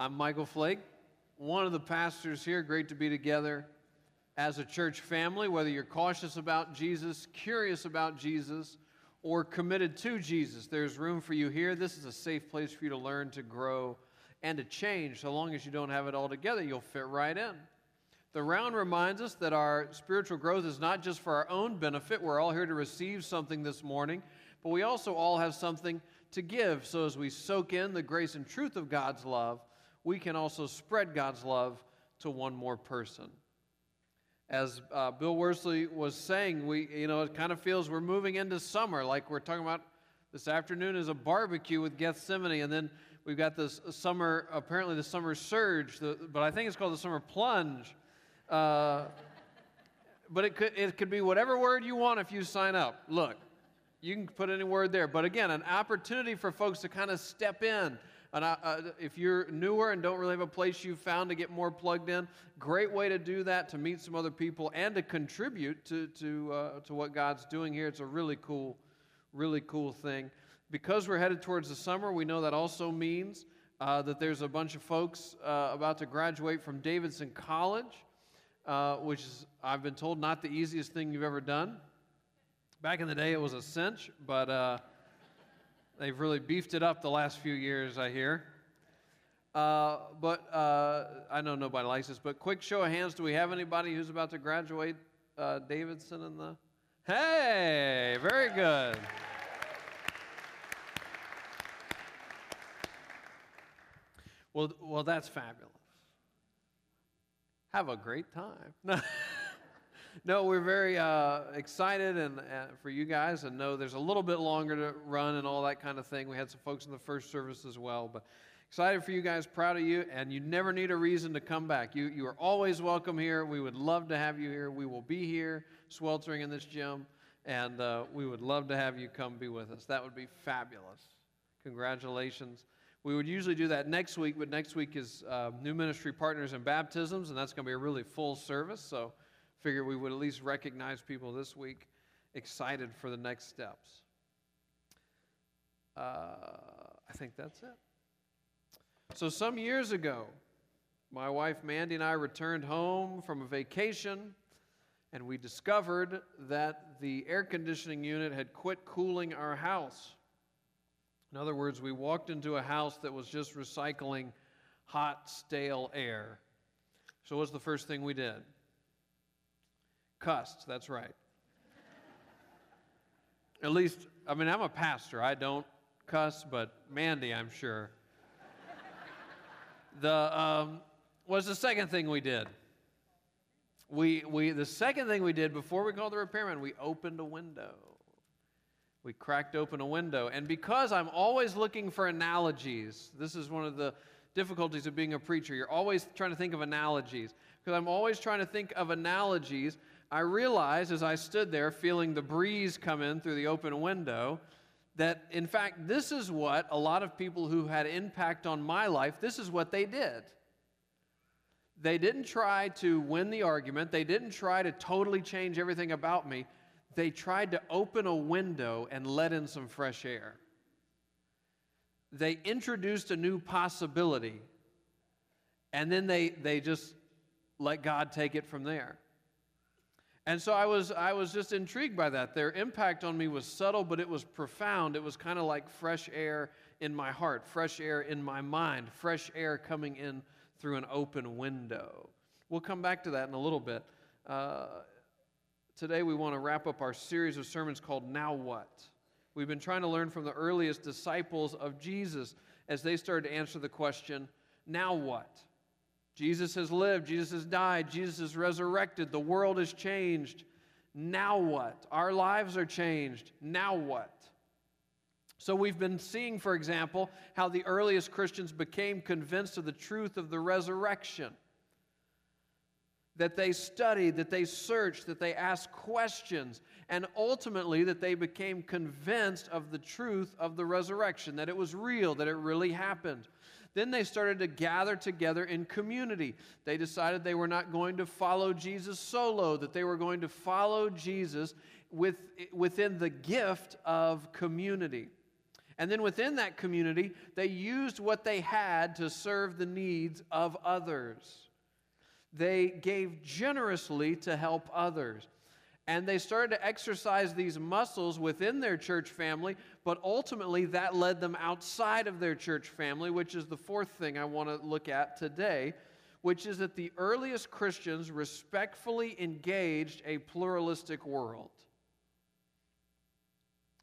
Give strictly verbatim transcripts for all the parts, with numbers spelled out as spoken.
I'm Michael Flake, one of the pastors here. Great to be together as a church family, whether you're cautious about Jesus, curious about Jesus, or committed to Jesus. There's room for you here. This is a safe place for you to learn, to grow, and to change. So long as you don't have it all together, you'll fit right in. The round reminds us that our spiritual growth is not just for our own benefit. We're all here to receive something this morning, but we also all have something to give. So as we soak in the grace and truth of God's love, we can also spread God's love to one more person. As uh, Bill Worsley was saying, we, you know, it kind of feels we're moving into summer, like we're talking about this afternoon is a barbecue with Gethsemane, and then we've got this summer, apparently the summer surge, the, but I think it's called the summer plunge. Uh, but it could it could be whatever word you want if you sign up. Look, you can put any word there. But again, an opportunity for folks to kind of step in. And uh, if you're newer and don't really have a place you've found to get more plugged in, great way to do that, to meet some other people and to contribute to to uh, to what God's doing here. It's a really cool, really cool thing. Because we're headed towards the summer, we know that also means uh, that there's a bunch of folks uh, about to graduate from Davidson College, uh, which is, I've been told, not the easiest thing you've ever done. Back in the day, it was a cinch, but... Uh, They've really beefed it up the last few years, I hear. Uh, but uh, I know nobody likes this, but quick show of hands, do we have anybody who's about to graduate uh, Davidson in the... Hey, very good. Well, well, that's fabulous. Have a great time. No, we're very uh, excited and uh, for you guys, and know there's a little bit longer to run and all that kind of thing. We had some folks in the first service as well, but excited for you guys, proud of you, and you never need a reason to come back. You you are always welcome here. We would love to have you here. We will be here sweltering in this gym, and uh, we would love to have you come be with us. That would be fabulous. Congratulations. We would usually do that next week, but next week is uh, New Ministry Partners and Baptisms, and that's going to be a really full service, so... Figure we would at least recognize people this week, excited for the next steps. Uh, I think that's it. So some years ago, my wife Mandy and I returned home from a vacation, and we discovered that the air conditioning unit had quit cooling our house. In other words, we walked into a house that was just recycling hot, stale air. So what's the first thing we did? Cussed, that's right. At least, I mean, I'm a pastor. I don't cuss, but Mandy, I'm sure. The um, what's the second thing we did? We we the second thing we did before we called the repairman, we opened a window. We cracked open a window, and because I'm always looking for analogies, this is one of the difficulties of being a preacher. You're always trying to think of analogies. Because I'm always trying to think of analogies. I realized as I stood there feeling the breeze come in through the open window that, in fact, this is what a lot of people who had impact on my life, this is what they did. They didn't try to win the argument. They didn't try to totally change everything about me. They tried to open a window and let in some fresh air. They introduced a new possibility, and then they, they just let God take it from there. And so I was I was just intrigued by that. Their impact on me was subtle, but it was profound. It was kind of like fresh air in my heart, fresh air in my mind, fresh air coming in through an open window. We'll come back to that in a little bit. Uh, today we want to wrap up our series of sermons called Now What? We've been trying to learn from the earliest disciples of Jesus as they started to answer the question, now what? Jesus has lived, Jesus has died, Jesus has resurrected, the world has changed. Now what? Our lives are changed. Now what? So we've been seeing, for example, how the earliest Christians became convinced of the truth of the resurrection. That they studied, that they searched, that they asked questions, and ultimately that they became convinced of the truth of the resurrection, that it was real, that it really happened. Then they started to gather together in community. They decided they were not going to follow Jesus solo, that they were going to follow Jesus with, within the gift of community. And then within that community, they used what they had to serve the needs of others. They gave generously to help others. And they started to exercise these muscles within their church family, but ultimately that led them outside of their church family, which is the fourth thing I want to look at today, which is that the earliest Christians respectfully engaged a pluralistic world.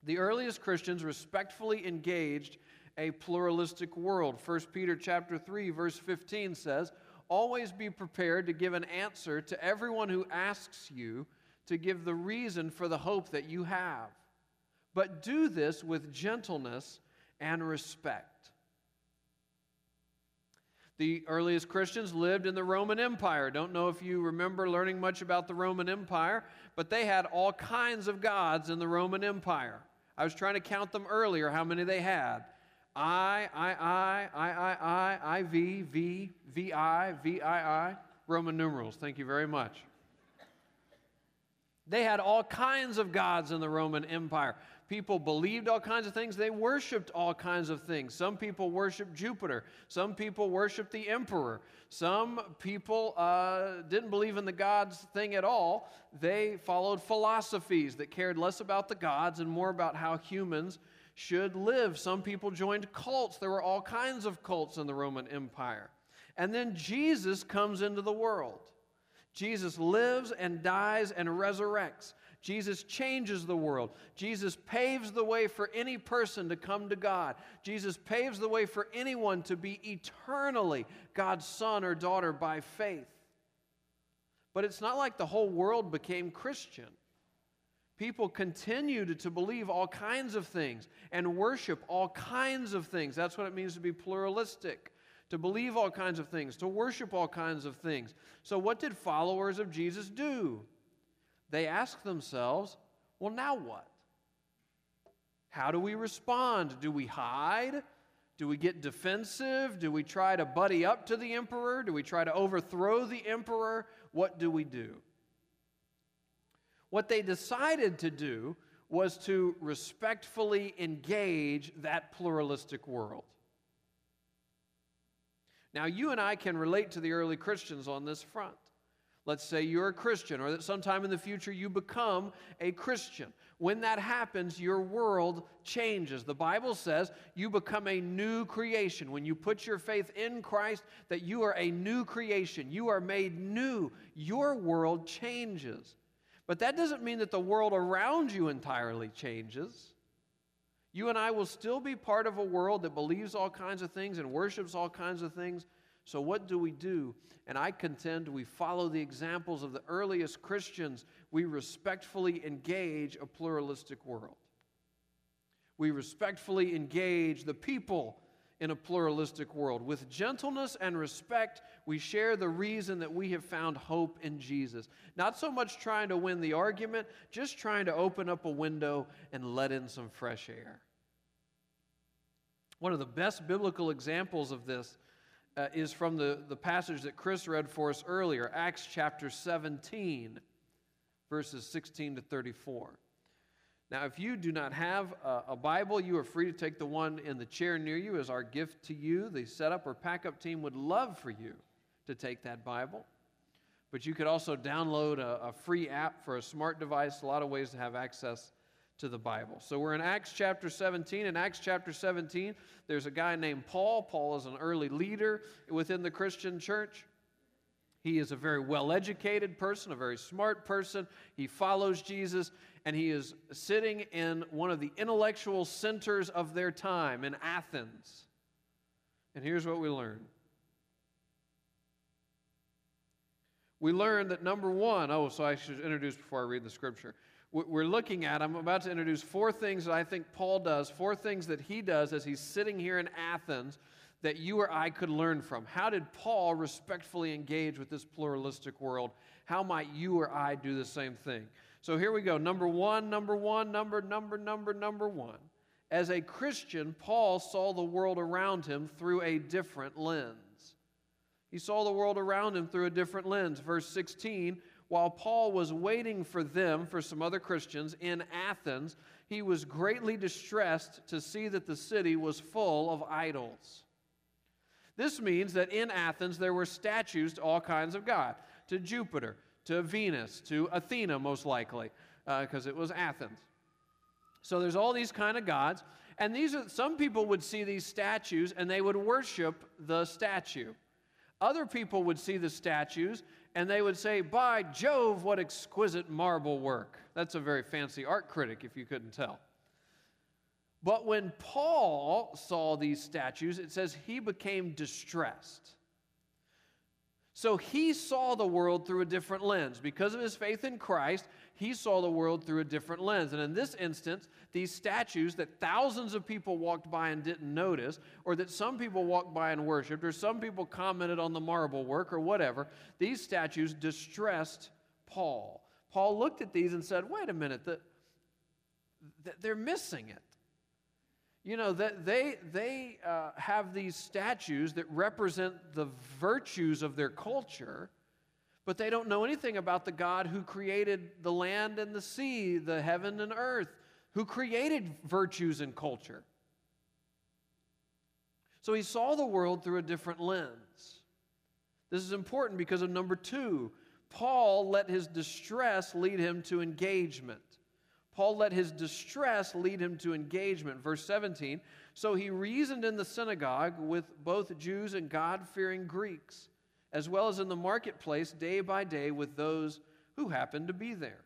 The earliest Christians respectfully engaged a pluralistic world. First Peter chapter three, verse fifteen says, "Always be prepared to give an answer to everyone who asks you to give the reason for the hope that you have. But do this with gentleness and respect." The earliest Christians lived in the Roman Empire. Don't know if you remember learning much about the Roman Empire, but they had all kinds of gods in the Roman Empire. I was trying to count them earlier, how many they had. I, I, I, I, I, I, I, V, V, V, I, V, I, I. Roman numerals, thank you very much. They had all kinds of gods in the Roman Empire. People believed all kinds of things. They worshiped all kinds of things. Some people worshiped Jupiter. Some people worshiped the emperor. Some people uh, didn't believe in the gods thing at all. They followed philosophies that cared less about the gods and more about how humans should live. Some people joined cults. There were all kinds of cults in the Roman Empire. And then Jesus comes into the world. Jesus lives and dies and resurrects. Jesus changes the world. Jesus paves the way for any person to come to God. Jesus paves the way for anyone to be eternally God's son or daughter by faith. But it's not like the whole world became Christian. People continued to believe all kinds of things and worship all kinds of things. That's what it means to be pluralistic. To believe all kinds of things, to worship all kinds of things. So what did followers of Jesus do? They asked themselves, well, now what? How do we respond? Do we hide? Do we get defensive? Do we try to buddy up to the emperor? Do we try to overthrow the emperor? What do we do? What they decided to do was to respectfully engage that pluralistic world. Now, you and I can relate to the early Christians on this front. Let's say you're a Christian, or that sometime in the future you become a Christian. When that happens, your world changes. The Bible says you become a new creation. When you put your faith in Christ, that you are a new creation. You are made new. Your world changes. But that doesn't mean that the world around you entirely changes. You and I will still be part of a world that believes all kinds of things and worships all kinds of things. So what do we do? And I contend we follow the examples of the earliest Christians. We respectfully engage a pluralistic world. We respectfully engage the people in a pluralistic world. With gentleness and respect, we share the reason that we have found hope in Jesus. Not so much trying to win the argument, just trying to open up a window and let in some fresh air. One of the best biblical examples of this uh, is from the, the passage that Chris read for us earlier, Acts chapter seventeen, verses sixteen to thirty-four. Now, if you do not have a, a Bible, you are free to take the one in the chair near you as our gift to you. The setup or pack-up team would love for you to take that Bible. But you could also download a, a free app for a smart device, a lot of ways to have access to the Bible. So we're in Acts chapter seventeen. In Acts chapter seventeen, there's a guy named Paul. Paul is an early leader within the Christian church. He is a very well-educated person, a very smart person. He follows Jesus, and he is sitting in one of the intellectual centers of their time in Athens. And here's what we learn. We learn that number one, oh, so I should introduce before I read the scripture. We're looking at, I'm about to introduce four things that I think Paul does, four things that he does as he's sitting here in Athens that you or I could learn from. How did Paul respectfully engage with this pluralistic world? How might you or I do the same thing? So here we go. Number one, number one, number, number, number, number one. As a Christian, Paul saw the world around him through a different lens. He saw the world around him through a different lens. Verse sixteen, while Paul was waiting for them, for some other Christians, in Athens, he was greatly distressed to see that the city was full of idols. This means that in Athens there were statues to all kinds of gods, to Jupiter, to Venus, to Athena most likely, because uh, it was Athens. So there's all these kind of gods, and these are, some people would see these statues and they would worship the statue. Other people would see the statues and they would say, "By Jove, what exquisite marble work." That's a very fancy art critic, if you couldn't tell. But when Paul saw these statues, it says he became distressed. So he saw the world through a different lens. Because of his faith in Christ, he saw the world through a different lens. And in this instance, these statues that thousands of people walked by and didn't notice, or that some people walked by and worshipped, or some people commented on the marble work or whatever, these statues distressed Paul. Paul looked at these and said, wait a minute, the, the, they're missing it. You know, that they they uh, have these statues that represent the virtues of their culture, but they don't know anything about the God who created the land and the sea, the heaven and earth, who created virtues and culture. So he saw the world through a different lens. This is important because of number two. Paul let his distress lead him to engagement. Paul let his distress lead him to engagement. Verse seventeen, so he reasoned in the synagogue with both Jews and God-fearing Greeks, as well as in the marketplace day by day with those who happened to be there.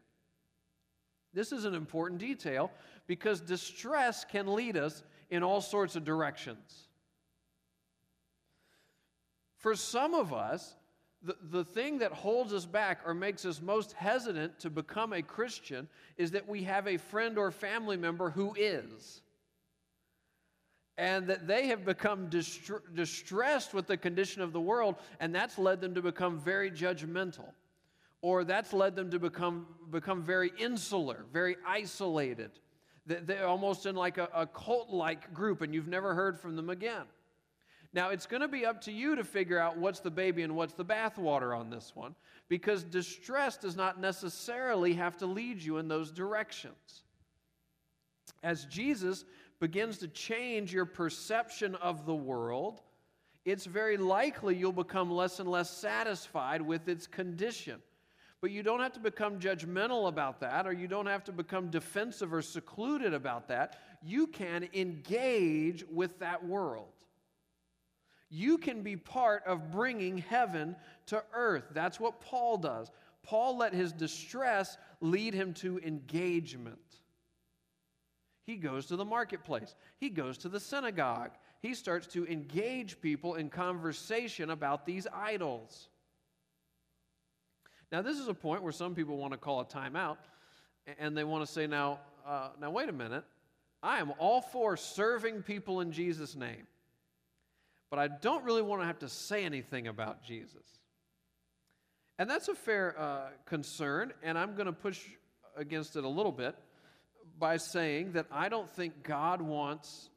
This is an important detail because distress can lead us in all sorts of directions. For some of us, The, the thing that holds us back or makes us most hesitant to become a Christian is that we have a friend or family member who is, and that they have become distra- distressed with the condition of the world, and that's led them to become very judgmental, or that's led them to become, become very insular, very isolated. They're almost in like a, a cult-like group, and you've never heard from them again. Now, it's going to be up to you to figure out what's the baby and what's the bathwater on this one, because distress does not necessarily have to lead you in those directions. As Jesus begins to change your perception of the world, it's very likely you'll become less and less satisfied with its condition. But you don't have to become judgmental about that, or you don't have to become defensive or secluded about that. You can engage with that world. You can be part of bringing heaven to earth. That's what Paul does. Paul let his distress lead him to engagement. He goes to the marketplace. He goes to the synagogue. He starts to engage people in conversation about these idols. Now, this is a point where some people want to call a timeout, and they want to say, now, uh, now wait a minute. I am all for serving people in Jesus' name, but I don't really want to have to say anything about Jesus. And that's a fair uh, concern, and I'm going to push against it a little bit by saying that I don't think God wants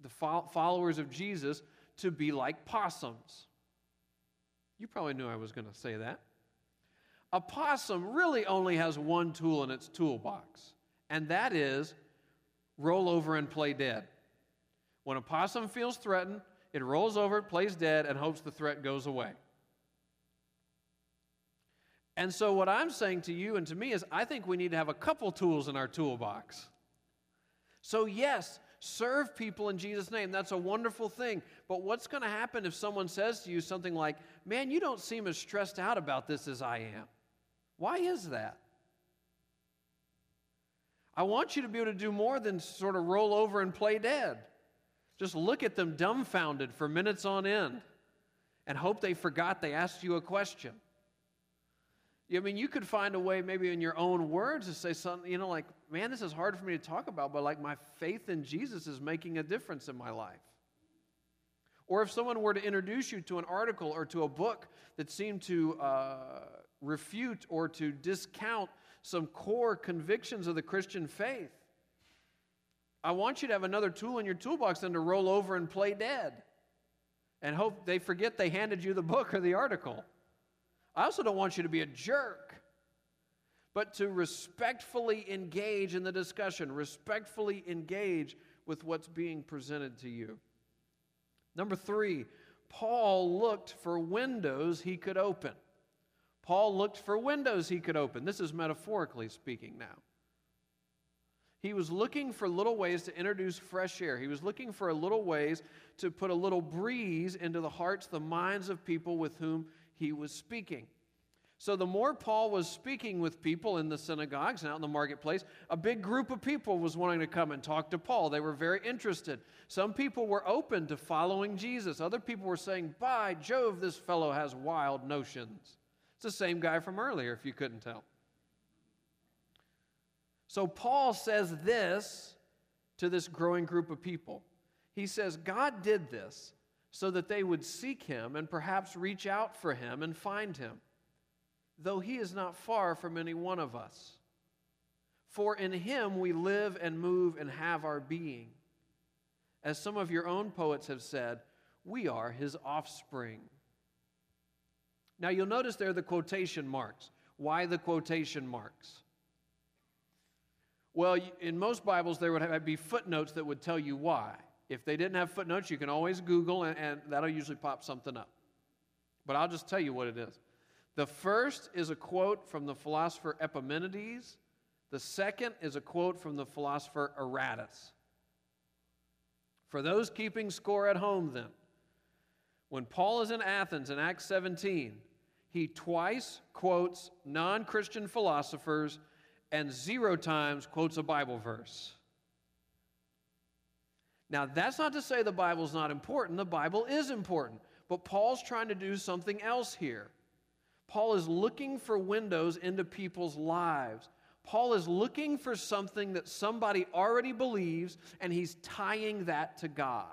the fo- followers of Jesus to be like possums. You probably knew I was going to say that. A possum really only has one tool in its toolbox, and that is roll over and play dead. When a possum feels threatened, it rolls over, plays dead, and hopes the threat goes away. And so what I'm saying to you and to me is I think we need to have a couple tools in our toolbox. So yes, serve people in Jesus' name. That's a wonderful thing. But what's going to happen if someone says to you something like, man, you don't seem as stressed out about this as I am? Why is that? I want you to be able to do more than sort of roll over and play dead. Just look at them dumbfounded for minutes on end and hope they forgot they asked you a question. I mean, you could find a way maybe in your own words to say something, you know, like, man, this is hard for me to talk about, but like my faith in Jesus is making a difference in my life. Or if someone were to introduce you to an article or to a book that seemed to uh, refute or to discount some core convictions of the Christian faith, I want you to have another tool in your toolbox than to roll over and play dead and hope they forget they handed you the book or the article. I also don't want you to be a jerk. but to respectfully engage in the discussion, respectfully engage with what's being presented to you. Number three, Paul looked for windows he could open. Paul looked for windows he could open. This is metaphorically speaking now. He was looking for little ways to introduce fresh air. He was looking for a little ways to put a little breeze into the hearts, the minds of people with whom he was speaking. So the more Paul was speaking with people in the synagogues and out in the marketplace, a big group of people was wanting to come and talk to Paul. They were very interested. Some people were open to following Jesus. Other people were saying, by Jove, this fellow has wild notions. It's the same guy from earlier, if you couldn't tell. So Paul says this to this growing group of people. He says, God did this so that they would seek him and perhaps reach out for him and find him, though he is not far from any one of us. For in him we live and move and have our being. As some of your own poets have said, we are his offspring. Now you'll notice there the quotation marks. Why the quotation marks? Well, in most Bibles there would be footnotes that would tell you why. If they didn't have footnotes, you can always Google, and, and that'll usually pop something up. But I'll just tell you what it is. The first is a quote from the philosopher Epimenides. The second is a quote from the philosopher Aratus. For those keeping score at home then, when Paul is in Athens in Acts seventeen, he twice quotes non-Christian philosophers and zero times quotes a Bible verse. Now that's not to say the Bible's not important. The Bible is important. But Paul's trying to do something else here. Paul is looking for windows into people's lives. Paul is looking for something that somebody already believes, and he's tying that to God.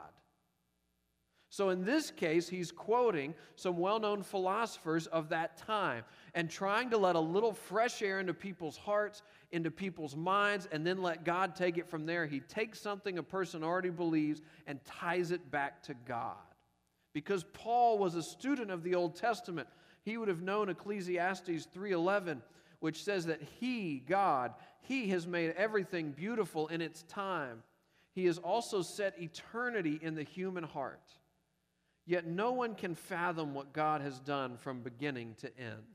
So in this case, he's quoting some well-known philosophers of that time and trying to let a little fresh air into people's hearts, into people's minds, and then let God take it from there. He takes something a person already believes and ties it back to God. Because Paul was a student of the Old Testament, he would have known Ecclesiastes three eleven, which says that he, God, he has made everything beautiful in its time. He has also set eternity in the human heart. Yet no one can fathom what God has done from beginning to end.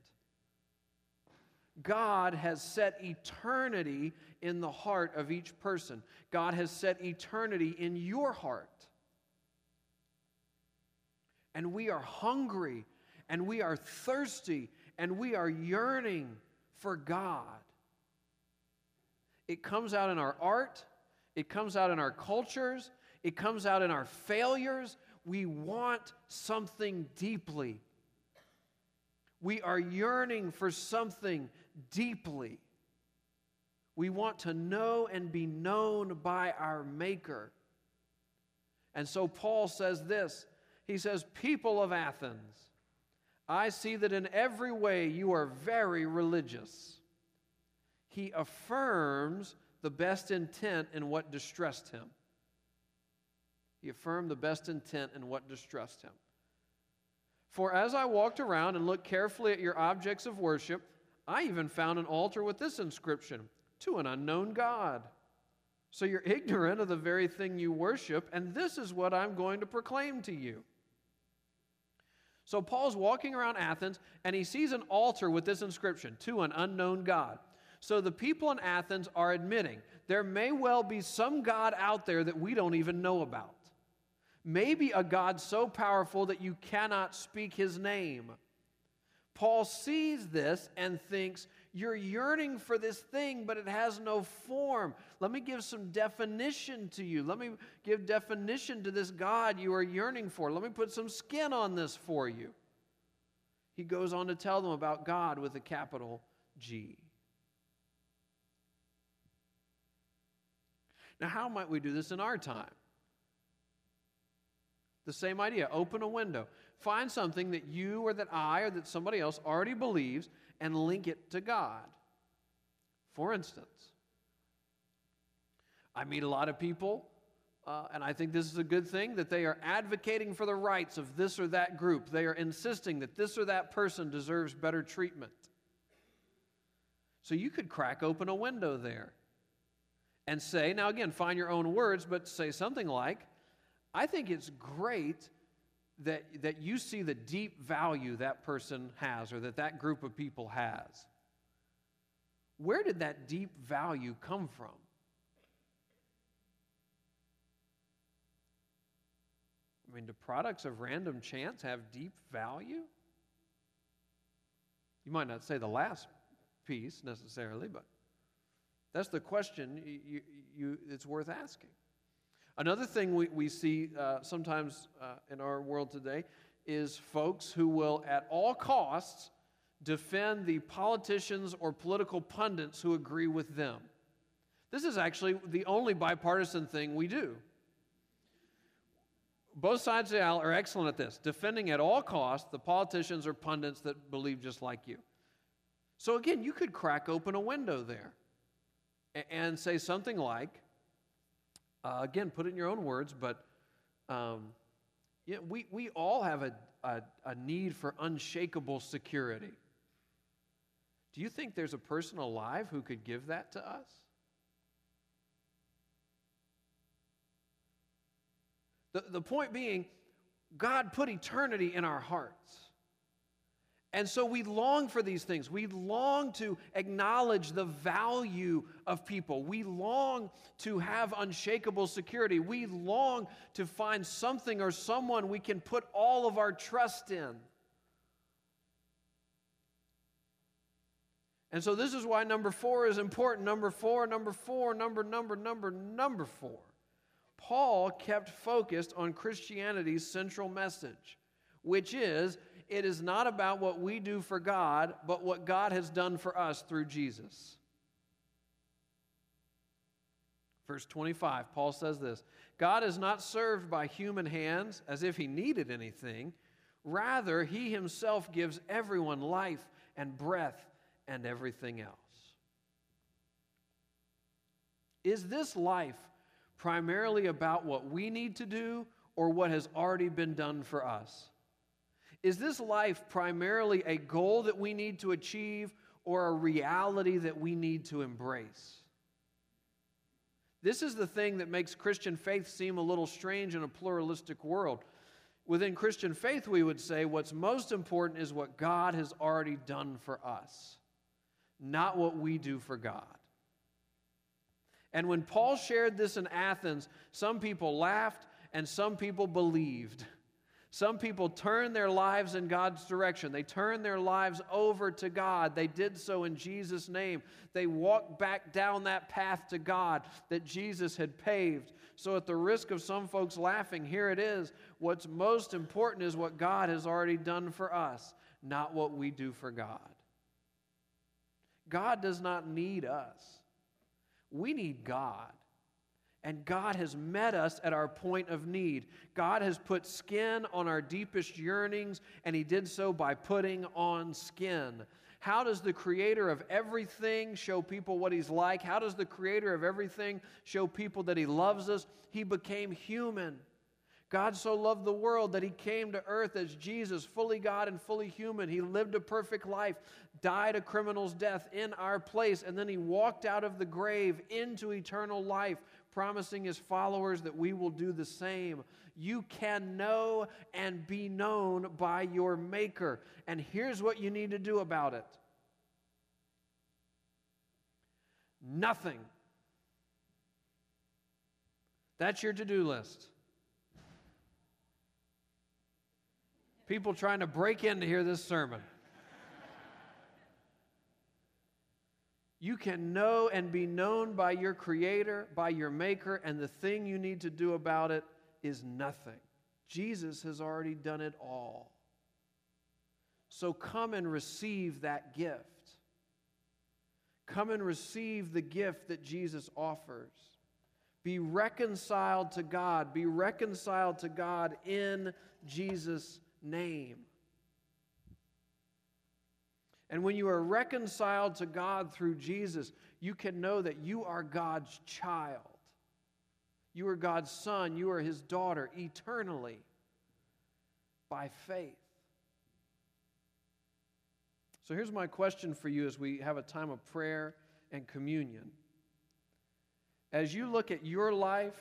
God has set eternity in the heart of each person. God has set eternity in your heart. And we are hungry, and we are thirsty, and we are yearning for God. It comes out in our art. It comes out in our cultures. It comes out in our failures. We want something deeply. We are yearning for something deeply. We want to know and be known by our Maker. And so Paul says this. He says, people of Athens, I see that in every way you are very religious. He affirms the best intent in what distressed him. He affirmed the best intent in what distressed him. For as I walked around and looked carefully at your objects of worship, I even found an altar with this inscription, to an unknown God. So you're ignorant of the very thing you worship, and this is what I'm going to proclaim to you. So Paul's walking around Athens, and he sees an altar with this inscription, to an unknown God. So the people in Athens are admitting there may well be some God out there that we don't even know about. Maybe a God so powerful that you cannot speak his name. Paul sees this and thinks, you're yearning for this thing, but it has no form. Let me give some definition to you. Let me give definition to this God you are yearning for. Let me put some skin on this for you. He goes on to tell them about God with a capital G. Now, how might we do this in our time? The same idea. Open a window. Find something that you or that I or that somebody else already believes and link it to God. For instance, I meet a lot of people, uh, and I think this is a good thing, that they are advocating for the rights of this or that group. They are insisting that this or that person deserves better treatment. So you could crack open a window there and say, now again, find your own words, but say something like, I think it's great that, that you see the deep value that person has or that that group of people has. Where did that deep value come from? I mean, do products of random chance have deep value? You might not say the last piece necessarily, but that's the question you, you, it's worth asking. Another thing we, we see uh, sometimes uh, in our world today is folks who will at all costs defend the politicians or political pundits who agree with them. This is actually the only bipartisan thing we do. Both sides of the aisle are excellent at this, defending at all costs the politicians or pundits that believe just like you. So again, you could crack open a window there and say something like, uh, again, put it in your own words, but um, you know, we, we all have a, a, a need for unshakable security. Do you think there's a person alive who could give that to us? The, the point being, God put eternity in our hearts. And so we long for these things. We long to acknowledge the value of people. We long to have unshakable security. We long to find something or someone we can put all of our trust in. And so this is why number four is important. Number four, number four, number, number, number, number four. Paul kept focused on Christianity's central message, which is, it is not about what we do for God, but what God has done for us through Jesus. Verse twenty-five, Paul says this, God is not served by human hands as if he needed anything. Rather, he himself gives everyone life and breath and everything else. Is this life primarily about what we need to do or what has already been done for us? Is this life primarily a goal that we need to achieve or a reality that we need to embrace? This is the thing that makes Christian faith seem a little strange in a pluralistic world. Within Christian faith, we would say what's most important is what God has already done for us, not what we do for God. And when Paul shared this in Athens, some people laughed and some people believed. Some people turned their lives in God's direction. They turned their lives over to God. They did so in Jesus' name. They walked back down that path to God that Jesus had paved. So at the risk of some folks laughing, here it is. What's most important is what God has already done for us, not what we do for God. God does not need us. We need God. And God has met us at our point of need. God has put skin on our deepest yearnings, and he did so by putting on skin. How does the creator of everything show people what he's like? How does the creator of everything show people that he loves us? He became human. God so loved the world that he came to earth as Jesus, fully God and fully human. He lived a perfect life, died a criminal's death in our place, and then he walked out of the grave into eternal life, promising his followers that we will do the same. You can know and be known by your Maker. And here's what you need to do about it. Nothing. That's your to-do list. People trying to break in to hear this sermon. You can know and be known by your Creator, by your Maker, and the thing you need to do about it is nothing. Jesus has already done it all. So come and receive that gift. Come and receive the gift that Jesus offers. Be reconciled to God. Be reconciled to God in Jesus' name. And when you are reconciled to God through Jesus, you can know that you are God's child. You are God's son. You are his daughter eternally by faith. So here's my question for you as we have a time of prayer and communion. As you look at your life,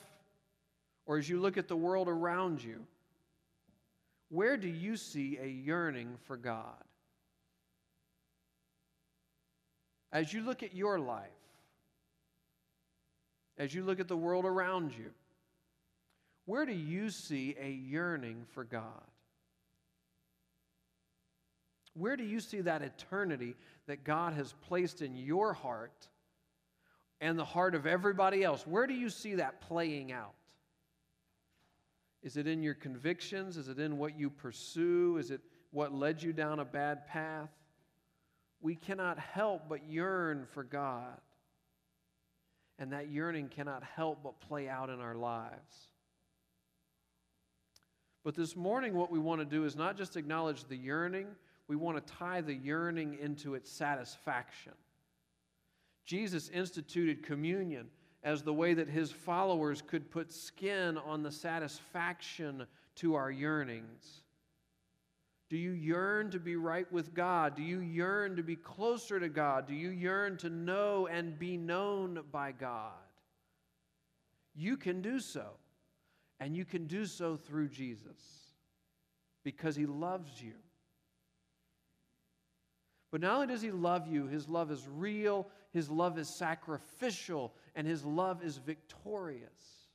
or as you look at the world around you, where do you see a yearning for God? As you look at your life, as you look at the world around you, where do you see a yearning for God? Where do you see that eternity that God has placed in your heart and the heart of everybody else? Where do you see that playing out? Is it in your convictions? Is it in what you pursue? Is it what led you down a bad path? We cannot help but yearn for God. And that yearning cannot help but play out in our lives. But this morning, what we want to do is not just acknowledge the yearning, we want to tie the yearning into its satisfaction. Jesus instituted communion as the way that his followers could put skin on the satisfaction to our yearnings. Do you yearn to be right with God? Do you yearn to be closer to God? Do you yearn to know and be known by God? You can do so, and you can do so through Jesus because he loves you. But not only does he love you, his love is real, his love is sacrificial, and his love is victorious.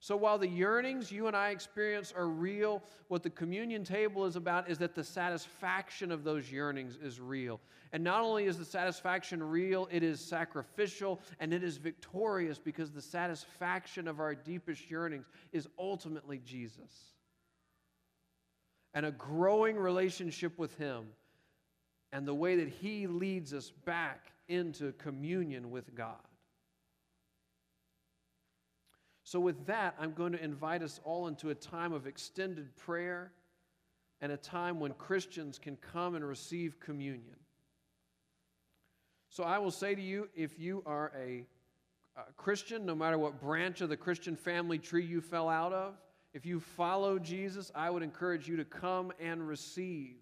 So while the yearnings you and I experience are real, what the communion table is about is that the satisfaction of those yearnings is real. And not only is the satisfaction real, it is sacrificial and it is victorious because the satisfaction of our deepest yearnings is ultimately Jesus. And a growing relationship with him and the way that he leads us back into communion with God. So with that, I'm going to invite us all into a time of extended prayer and a time when Christians can come and receive communion. So I will say to you, if you are a, a Christian, no matter what branch of the Christian family tree you fell out of, if you follow Jesus, I would encourage you to come and receive.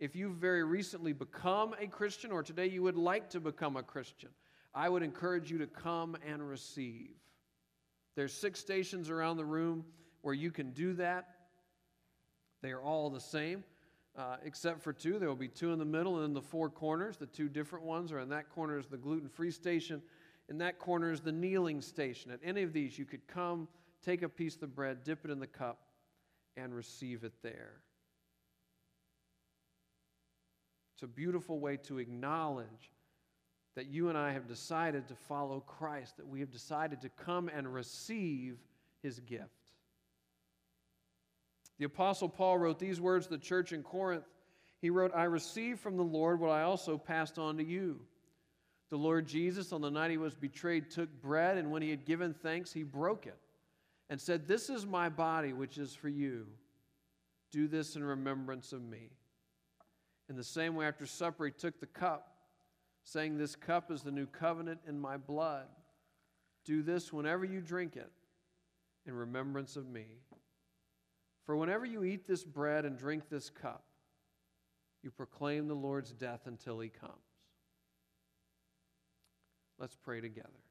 If you've very recently become a Christian, or today you would like to become a Christian, I would encourage you to come and receive. There's six stations around the room where you can do that. They are all the same, uh, except for two. There will be two in the middle and in the four corners. The two different ones are in that corner is the gluten-free station. In that corner is the kneeling station. At any of these, you could come, take a piece of the bread, dip it in the cup, and receive it there. It's a beautiful way to acknowledge that you and I have decided to follow Christ, that we have decided to come and receive his gift. The Apostle Paul wrote these words to the church in Corinth. He wrote, "I received from the Lord what I also passed on to you. The Lord Jesus, on the night he was betrayed, took bread, and when he had given thanks, he broke it and said, 'This is my body, which is for you. Do this in remembrance of me.' In the same way, after supper, he took the cup, saying, 'This cup is the new covenant in my blood. Do this whenever you drink it in remembrance of me. For whenever you eat this bread and drink this cup, you proclaim the Lord's death until he comes.'" Let's pray together.